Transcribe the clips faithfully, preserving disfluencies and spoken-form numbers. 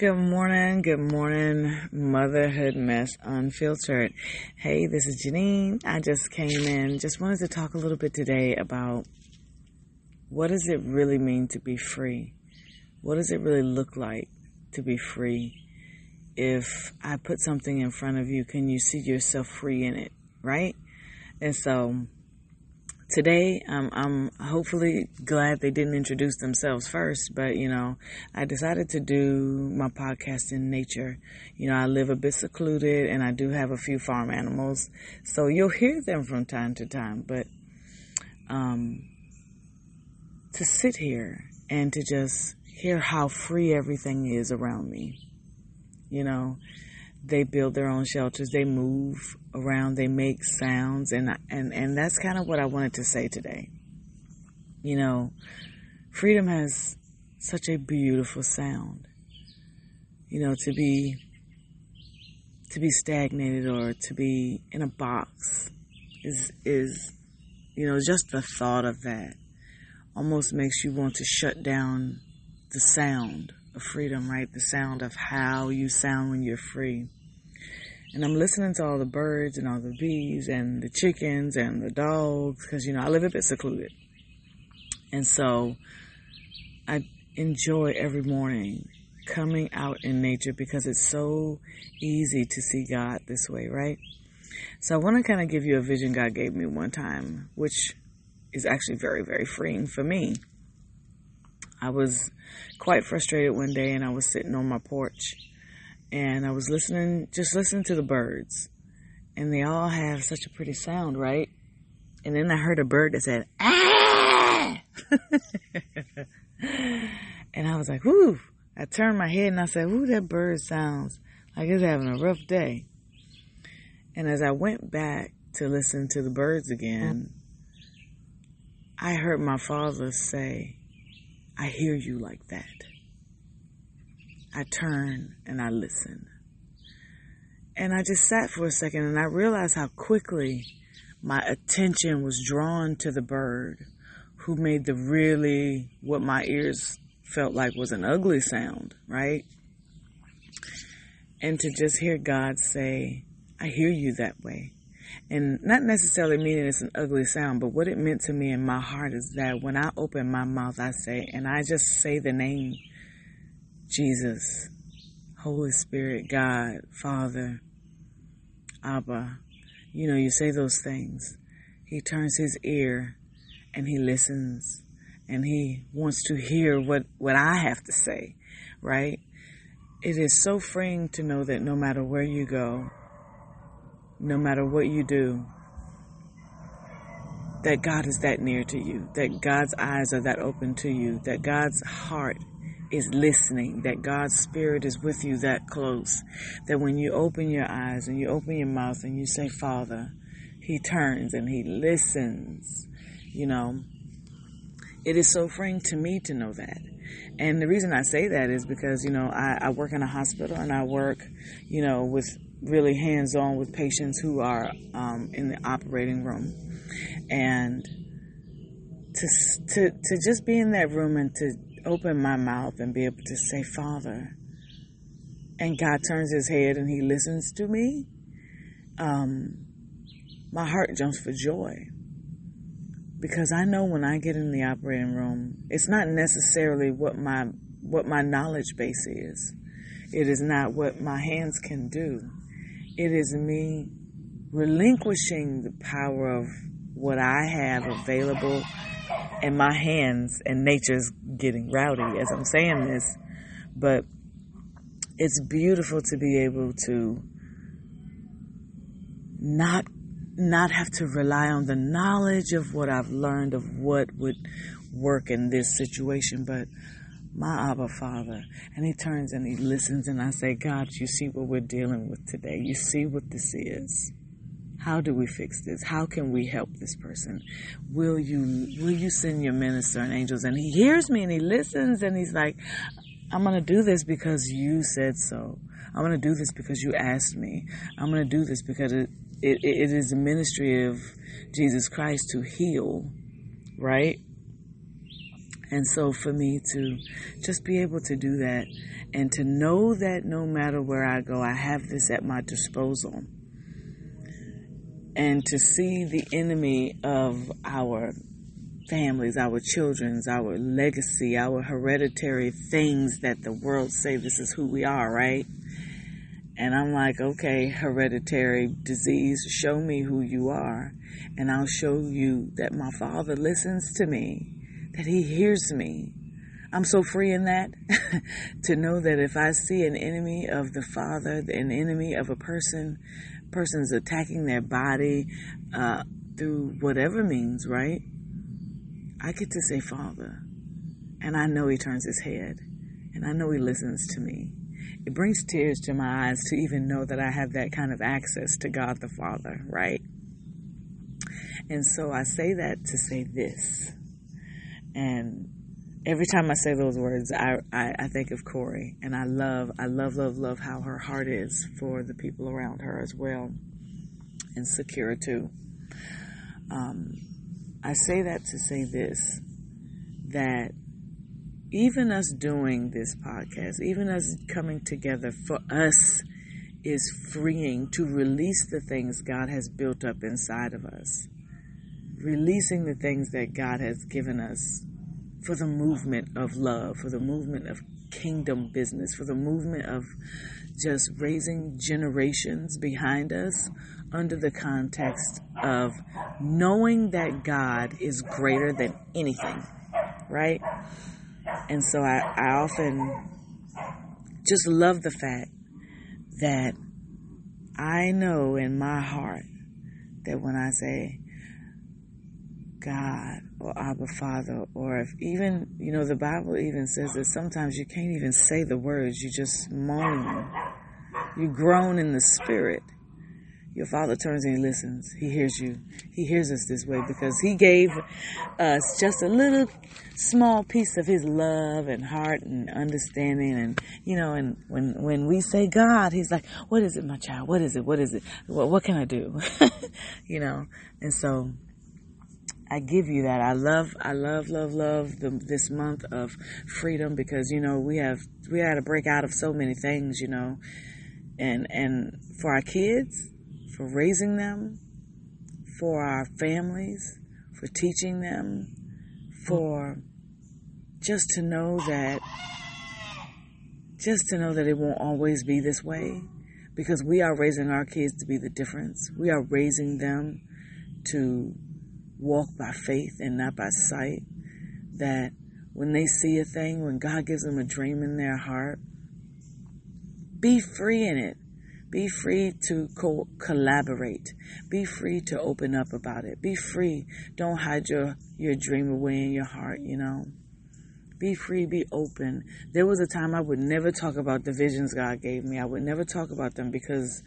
Good morning, good morning, Motherhood Mess Unfiltered. Hey, this is Janene. I just came in. Just wanted to talk a little bit today about what does it really mean to be free? What does it really look like to be free? If I put something in front of you, can you see yourself free in it, right? And so today, um, I'm hopefully glad they didn't introduce themselves first, but, you know, I decided to do my podcast in nature. You know, I live a bit secluded, and I do have a few farm animals, so you'll hear them from time to time, but um, to sit here and to just hear how free everything is around me, you know. They build their own shelters. They move around. They make sounds. And, and, and that's kind of what I wanted to say today. You know, freedom has such a beautiful sound. You know, to be, to be stagnated or to be in a box is, is, you know, just the thought of that almost makes you want to shut down the sound of freedom, right? The sound of how you sound when you're free. And I'm listening to all the birds and all the bees and the chickens and the dogs because, you know, I live a bit secluded. And so I enjoy every morning coming out in nature because it's so easy to see God this way, right? So I want to kind of give you a vision God gave me one time, which is actually very, very freeing for me. I was quite frustrated one day and I was sitting on my porch and I was listening, just listening to the birds, and they all have such a pretty sound, right? And then I heard a bird that said, ah! And I was like, whoo! I turned my head and I said, whoo, that bird sounds like it's having a rough day. And as I went back to listen to the birds again, I heard my father say, I hear you like that. I turn and I listen. And I just sat for a second and I realized how quickly my attention was drawn to the bird who made the really, what my ears felt like was an ugly sound, right? And to just hear God say, I hear you that way. And not necessarily meaning it's an ugly sound, but what it meant to me in my heart is that when I open my mouth, I say, and I just say the name, Jesus, Holy Spirit, God, Father, Abba. You know, you say those things. He turns his ear and he listens and he wants to hear what, what I have to say, right? It is so freeing to know that no matter where you go, no matter what you do, that God is that near to you, that God's eyes are that open to you, that God's heart is listening, that God's spirit is with you that close, that when you open your eyes and you open your mouth and you say, Father, he turns and he listens. You know, it is so freeing to me to know that. And the reason I say that is because, you know, I, I work in a hospital and I work, you know, with really hands-on with patients who are um, in the operating room, and to to to just be in that room and to open my mouth and be able to say Father, and God turns his head and he listens to me. Um, my heart jumps for joy because I know when I get in the operating room, it's not necessarily what my what my knowledge base is. It is not what my hands can do. It is me relinquishing the power of what I have available in my hands, and nature's getting rowdy as I'm saying this, but it's beautiful to be able to not not have to rely on the knowledge of what I've learned of what would work in this situation, but my Abba Father, and he turns and he listens, and I say, God, you see what we're dealing with today. You see what this is. How do we fix this? How can we help this person? Will you will you send your minister and angels? And he hears me and he listens and he's like, I'm going to do this because you said so. I'm going to do this because you asked me. I'm going to do this because it, it it is the ministry of Jesus Christ to heal, right? And so for me to just be able to do that and to know that no matter where I go, I have this at my disposal. And to see the enemy of our families, our children's, our legacy, our hereditary things that the world say this is who we are, right? And I'm like, okay, hereditary disease, show me who you are. And I'll show you that my Father listens to me, that He hears me. I'm so free in that to know that if I see an enemy of the Father, an enemy of a person, person's attacking their body uh, through whatever means, right? I get to say, Father, and I know He turns His head, and I know He listens to me. It brings tears to my eyes to even know that I have that kind of access to God the Father, right? And so I say that to say this. And every time I say those words, I, I, I think of Corey. And I love, I love, love, love how her heart is for the people around her as well. And Sakura too. Um, I say that to say this, that even us doing this podcast, even us coming together for us is freeing to release the things God has built up inside of us. Releasing the things that God has given us for the movement of love, for the movement of kingdom business, for the movement of just raising generations behind us under the context of knowing that God is greater than anything, right? And so I, I often just love the fact that I know in my heart that when I say God or Abba Father, or if even, you know, the Bible even says that sometimes you can't even say the words, you just moan, you groan in the spirit. Your Father turns and He listens. He hears you. He hears us this way because He gave us just a little small piece of His love and heart and understanding. And, you know, and when, when we say God, He's like, what is it, my child? What is it? What is it? What, what can I do? You know, and so I give you that. I love, I love, love, love the, this month of freedom because, you know, we have, we had to break out of so many things, you know, and, and for our kids, for raising them, for our families, for teaching them, for just to know that, just to know that it won't always be this way because we are raising our kids to be the difference. We are raising them to walk by faith and not by sight, that when they see a thing, when God gives them a dream in their heart, be free in it. Be free to co- collaborate. Be free to open up about it. Be free. Don't hide your, your dream away in your heart, you know. Be free, be open. There was a time I would never talk about the visions God gave me. I would never talk about them because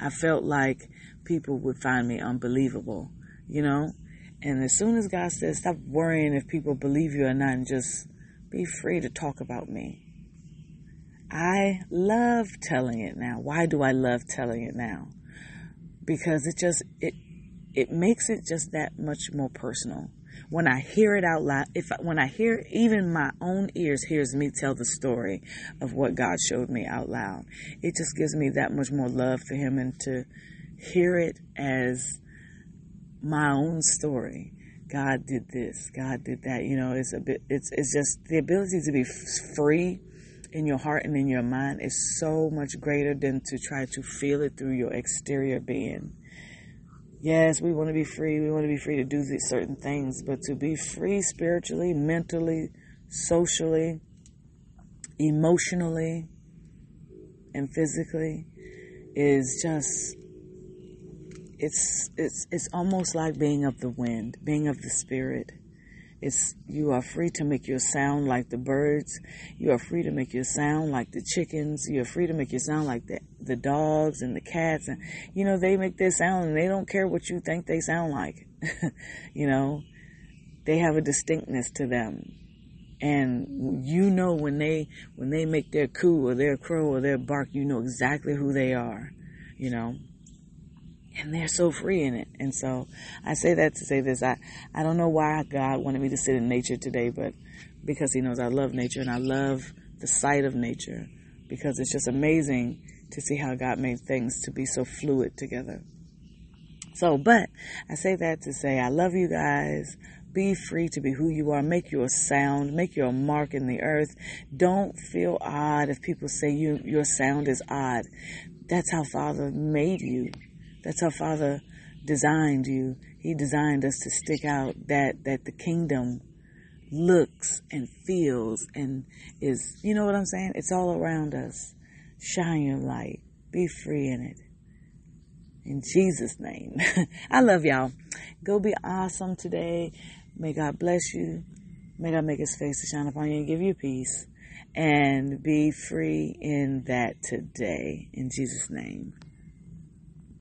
I felt like people would find me unbelievable, you know. And as soon as God says, stop worrying if people believe you or not, and just be free to talk about me. I love telling it now. Why do I love telling it now? Because it just, it it makes it just that much more personal. When I hear it out loud, if when I hear, even my own ears hears me tell the story of what God showed me out loud, it just gives me that much more love for Him and to hear it as my own story. God did this. God did that. You know, it's a bit. It's it's just the ability to be free in your heart and in your mind is so much greater than to try to feel it through your exterior being. Yes, we want to be free. We want to be free to do these certain things, but to be free spiritually, mentally, socially, emotionally, and physically is just, It's it's it's almost like being of the wind, being of the spirit. It's you are free to make your sound like the birds. You are free to make your sound like the chickens. You are free to make your sound like the the dogs and the cats. And you know they make their sound, and they don't care what you think they sound like. You know, they have a distinctness to them, and you know when they when they make their coo or their crow or their bark, you know exactly who they are. You know. And they're so free in it. And so I say that to say this. I, I don't know why God wanted me to sit in nature today, but because he knows I love nature and I love the sight of nature, because it's just amazing to see how God made things to be so fluid together. So, but I say that to say I love you guys. Be free to be who you are. Make your sound. Make your mark in the earth. Don't feel odd if people say you your sound is odd. That's how Father made you. That's how Father designed you. He designed us to stick out, that that the kingdom looks and feels and is, you know what I'm saying? It's all around us. Shine your light. Be free in it. In Jesus' name. I love y'all. Go be awesome today. May God bless you. May God make his face to shine upon you and give you peace. And be free in that today. In Jesus' name.